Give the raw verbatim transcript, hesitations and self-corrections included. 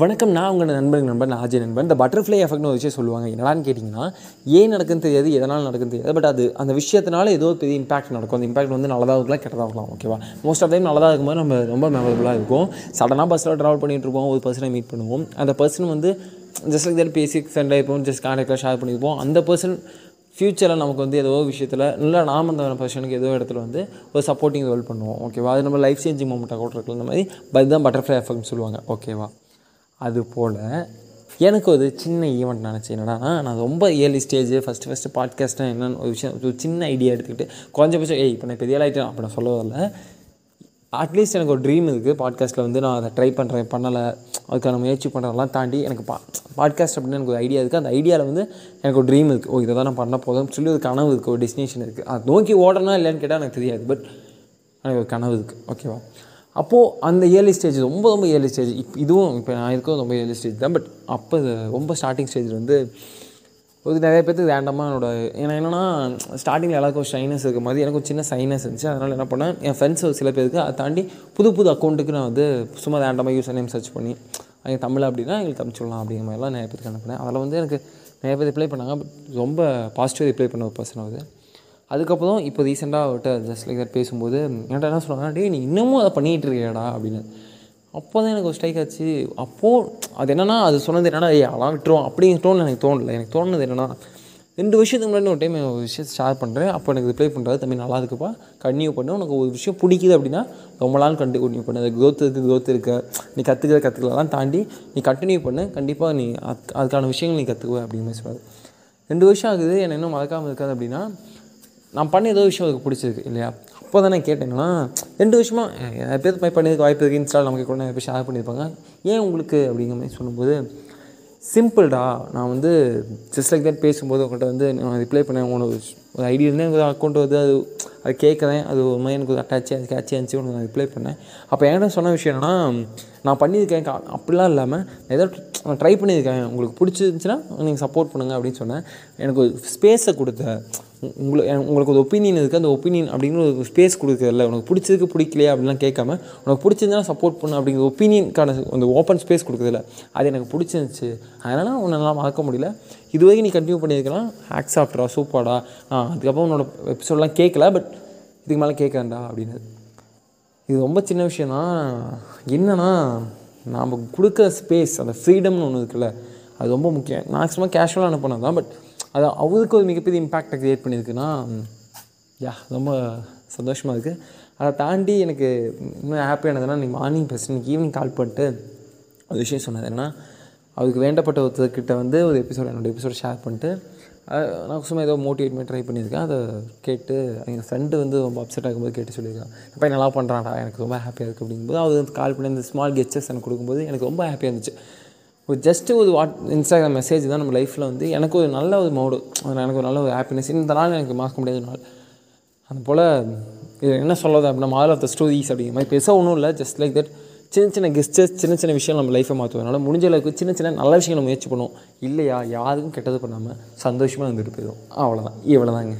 வணக்கம், நான் உங்கள் நண்பர்கள் நண்பன் ஆஜய் நண்பன். இந்த பட்டர்ஃப்ளை எஃபெக்ட்னு ஒரு விஷயம் சொல்லுவாங்க. என்னடான்னு கேட்டிங்கன்னா, ஏன் நடக்குன்னு தெரியாது, எதனால் நடக்குன்னு தெரியாது, பட் அது அந்த விஷயத்தினால ஏதோ பெரிய இம்பாக்ட் நடக்கும். அந்த இம்பாக்ட் வந்து நல்லதாக இருக்கலாம், கெட்டதாக இருக்கலாம். ஓகேவா, மோஸ்ட் ஆஃப் டைம் நல்லதாக இருக்கும்போது நம்ம ரொம்ப மெமரபுளாக இருக்கும். சடனாக பஸ்ஸில் ட்ராவல் பண்ணிகிட்டு இருப்போம், ஒரு பர்சனை மீட் பண்ணுவோம். அந்த பர்சன் வந்து ஜஸ்ட் லைக் தட் பேசி சண்டை இப்போ ஜஸ்ட் கான்டாக்டில் ஷேர் பண்ணியிருப்போம். அந்த பர்சன் ஃப்யூச்சரில் நமக்கு வந்து ஏதோ விஷயத்தில் இல்லை, நாம் அந்த பர்சனுக்கு ஏதோ இடத்துல வந்து ஒரு சப்போர்ட்டிங் ரோல் பண்ணுவோம். ஓகேவா, அது நம்ம லைஃப் சேஞ்சிங் மூமெண்ட்டாக கூட இருக்கலாம். இந்த மாதிரி பட் தான் பட்டர்ஃப்ளை எஃபெக்ட்னு சொல்லுவாங்க. ஓகேவா, அதுபோல் எனக்கு ஒரு சின்ன ஈவெண்ட் நினச்சி என்னன்னா, நான் ரொம்ப ஏர்லி ஸ்டேஜ் ஃபஸ்ட்டு ஃபஸ்ட்டு பாட்காஸ்ட்டாக என்னென்னு ஒரு விஷயம் ஒரு சின்ன ஐடியா எடுத்துக்கிட்டு கொஞ்சபட்சம் ஏய் இப்போ நான் பெரிய ஆகிட்டேன் அப்படி நான் சொல்ல வரல. அட்லீஸ்ட் எனக்கு ஒரு ட்ரீம் இருக்குது. பாட்காஸ்ட்டில் வந்து நான் அதை ட்ரை பண்ணுறேன், பண்ணலை, அதுக்கான முயற்சி பண்ணுறதெல்லாம் தாண்டி எனக்கு பா பாட்காஸ்ட் அப்படின்னு எனக்கு ஒரு ஐடியா இருக்குது. அந்த ஐடியாவில் வந்து எனக்கு ஒரு ட்ரீம் இருக்குது. ஓ இதை தான் நான் பண்ண போதும்னு சொல்லி ஒரு கனவு இருக்குது, ஒரு டெஸ்டினேஷன் இருக்குது. அது நோக்கி ஓடனா இல்லைன்னு கேட்டால் எனக்கு தெரியாது, பட் எனக்கு ஒரு கனவு இருக்குது. ஓகேவா, அப்போது அந்த இயர்லி ஸ்டேஜ் ரொம்ப ரொம்ப இயர்லி ஸ்டேஜ். இப்போ இதுவும் இப்போ நான் இருக்கோம் ரொம்ப இயர்லி ஸ்டேஜ் தான், பட் அப்போ ரொம்ப ஸ்டார்டிங் ஸ்டேஜில் வந்து ஒரு நிறைய பேருக்கு ரேண்டமாக என்னோட ஏன்னா என்னென்னா ஸ்டார்டிங்கில் எல்லாருக்கும் ஒரு ஷைனஸ் இருக்க மாதிரி எனக்கு ஒரு சின்ன சைனஸ் இருந்துச்சு. அதனால் என்ன பண்ணேன், என் ஃப்ரெண்ட்ஸ் ஒரு சில பேருக்கு அதை தாண்டி புது புது அக்கௌண்ட்டுக்கு நான் வந்து சும்மா ரேண்டமாக யூஸ் நேம் சர்ச் பண்ணி எங்கள் தமிழ் அப்படின்னா எங்களுக்கு தமிழ்ச்சொல்லாம் அப்படிங்கிற மாதிரிலாம் நிறைய பேருக்கு அனுப்பினேன். அதில் வந்து எனக்கு நிறைய பேர் ரிப்ளை பண்ணாங்க, பட் ரொம்ப பாசிட்டிவ் ரிப்ளை பண்ண ஒரு பர்சன் ஆகுது. அதுக்கப்புறம் இப்போ ரீசெண்டாக அவர்கிட்ட ஜஸ்ட் லைக் தட் பேசும்போது என்கிட்ட என்ன சொன்னாங்க, டே நீ இன்னமும் அதை பண்ணிகிட்டு இருக்கியாடா அப்படின்னு. அப்போ தான் எனக்கு ஒரு ஸ்ட்ரைக் ஆச்சு. அப்போது அது என்னென்னா அது சொன்னது என்னென்னா ஏ அழகாக விட்டுருவோம் அப்படிங்கிற டோன் எனக்கு தோணலை. எனக்கு தோணுது என்னென்னா, ரெண்டு விஷயத்துக்கு முன்னாடி ஒரு டைம் ஒரு விஷயத்தை ஷேர் பண்ணுறேன், அப்போ எனக்கு ரிப்ளை பண்ணுறது தம்பி நல்லா இருக்குப்பா, கன்டினியூ பண்ணு, உனக்கு ஒரு விஷயம் பிடிக்குது அப்படின்னா ரொம்ப நாள் கண்டு கண்டினியூ பண்ணு. அது க்ரோத் இருக்குது, க்ரோத் இருக்குது, நீ கற்றுக்கிற கற்றுக்கலாம் தாண்டி நீ கண்டினியூ பண்ணு, கண்டிப்பாக நீ அது அதுக்கான விஷயங்கள் நீ கற்றுக்குவே அப்படின்னு சொல்லுவார். ரெண்டு வருஷம் ஆகுது, என்னை இன்னும் மறக்காமல் இருக்காது. அப்படின்னா நான் பண்ண ஏதோ விஷயம் அதுக்கு பிடிச்சிருக்கு இல்லையா. அப்போ தான் நான் கேட்டேன்னா, ரெண்டு விஷயமாக நிறைய பேர் பை பண்ணதுக்கு வாய்ப்பு இருக்குது, இன்ஸ்டால் நமக்கு கூட நிறைய பேர் ஷேர் பண்ணியிருப்பாங்க, ஏன் உங்களுக்கு அப்படிங்கிற மாதிரி சொல்லும்போது சிம்பிள்டா, நான் வந்து ஜஸ்ட் லைக் தட் பேசும்போது உங்கள்கிட்ட வந்து நான் ரிப்ளை பண்ணேன், உங்களோட ஒரு ஐடியா இருந்தேன், எனக்கு அக்கௌண்ட் வந்து அது அது கேட்குறேன், அது ஒரு மாதிரி எனக்கு அட்டாச் ஆச்சு கேட்ச் ஆச்சு, உனக்கு நான் ரிப்ளை பண்ணேன். அப்போ என்கிட்ட சொன்ன விஷயம் என்னென்னா, நான் பண்ணியிருக்கேன் அப்படிலாம் இல்லாமல் ஏதோ நான் ட்ரை பண்ணியிருக்கேன், உங்களுக்கு பிடிச்சிருந்துச்சுன்னா நீங்கள் சப்போர்ட் பண்ணுங்கள் அப்படின்னு சொன்னேன். எனக்கு ஒரு ஸ்பேஸை கொடுத்த உங்களுக்கு உங்களுக்கு ஒரு ஒப்பீனியன் இருக்குது, அந்த ஒப்பீனியன் அப்படிங்கிற ஒரு ஸ்பேஸ் கொடுக்குறதில்ல, உனக்கு பிடிச்சிருக்கு பிடிக்கலையே அப்படிலாம் கேட்காம உனக்கு பிடிச்சிருந்தா சப்போர்ட் பண்ணு அப்படிங்கிற ஒப்பீனியன்கான அந்த ஓப்பன் ஸ்பேஸ் கொடுக்குறதில்ல, அது எனக்கு பிடிச்சிருந்துச்சு. அதனால் உன்னை நல்லா மறக்க முடியல, இதுவரைக்கும் நீ கண்டினியூ பண்ணியிருக்கலாம், ஹேக்ஸ் ஆஃப்டரா சூப்பாடா, அதுக்கப்புறம் உன்னோட எபிசோடெலாம் கேட்கல, பட் இதுக்கு மேலே கேட்கண்டா அப்படின்னு. இது ரொம்ப சின்ன விஷயம்னா என்னென்னா, நாம் கொடுக்குற ஸ்பேஸ், அந்த ஃப்ரீடம்னு ஒன்று இருக்குல்ல, அது ரொம்ப முக்கியம். மேக்ஸிமம் கேஷுவலாக அனுப்பினது தான், பட் அது அவருக்கு ஒரு மிகப்பெரிய இம்பேக்டை க்ரியேட் பண்ணியிருக்குன்னா யா ரொம்ப சந்தோஷமாக இருக்குது. அதை தாண்டி எனக்கு இன்னும் ஹாப்பியானதுன்னா, நீங்கள் மார்னிங் பேச இன்னைக்கு ஈவினிங் கால் பண்ணிட்டு ஒரு விஷயம் சொன்னது என்னன்னா, அவருக்கு வேண்டப்பட்ட ஒருத்தர்கிட்ட வந்து ஒரு எபிசோட் என்னோடய எபிசோட் ஷேர் பண்ணிட்டு நான் சும்மா ஏதோ மோட்டிவேட் பண்ணி ட்ரை பண்ணியிருக்கேன். அதை கேட்டு எங்கள் ஃப்ரெண்டு வந்து ரொம்ப அப்செட் ஆகும்போது கேட்டு சொல்லியிருக்கான், இப்போ நல்லா பண்ணுறான்டா எனக்கு ரொம்ப ஹாப்பியாக இருக்குது அப்படிங்கும்போது அவர் வந்து கால் பண்ணி அந்த ஸ்மால் கெச்சஸ் எனக்கு கொடுக்கும்போது எனக்கு ரொம்ப ஹாப்பியாக இருந்துச்சு. ஒரு ஜஸ்ட்டு ஒரு வாட் இன்ஸ்டாகிராம் மெசேஜ் தான் நம்ம லைஃப்பில் வந்து எனக்கு ஒரு நல்ல ஒரு மோடு, எனக்கு ஒரு நல்ல ஒரு ஹாப்பினஸ். இந்த நாள் எனக்கு மாற்ற முடியாத நாள். அதுபோல் இது என்ன சொல்லுறது அப்படின்னா, மால் ஆஃப் த ஸ்டோரிஸ் அப்படிங்கிற மாதிரி பேச ஒன்றும் இல்லை, ஜஸ்ட் லைக் தட் சின்ன சின்ன கெஸ்டர்ஸ், சின்ன சின்ன விஷயம் நம்ம லைஃப்பை மாற்றுவதுனால முடிஞ்ச அளவுக்கு சின்ன சின்ன நல்ல விஷயங்களை முயற்சி பண்ணுவோம் இல்லையா, யாருக்கும் கெட்டது பண்ணாமல் சந்தோஷமாக இருந்துட்டு போயிடும். அவ்வளோதான், இவ்வளோதாங்க.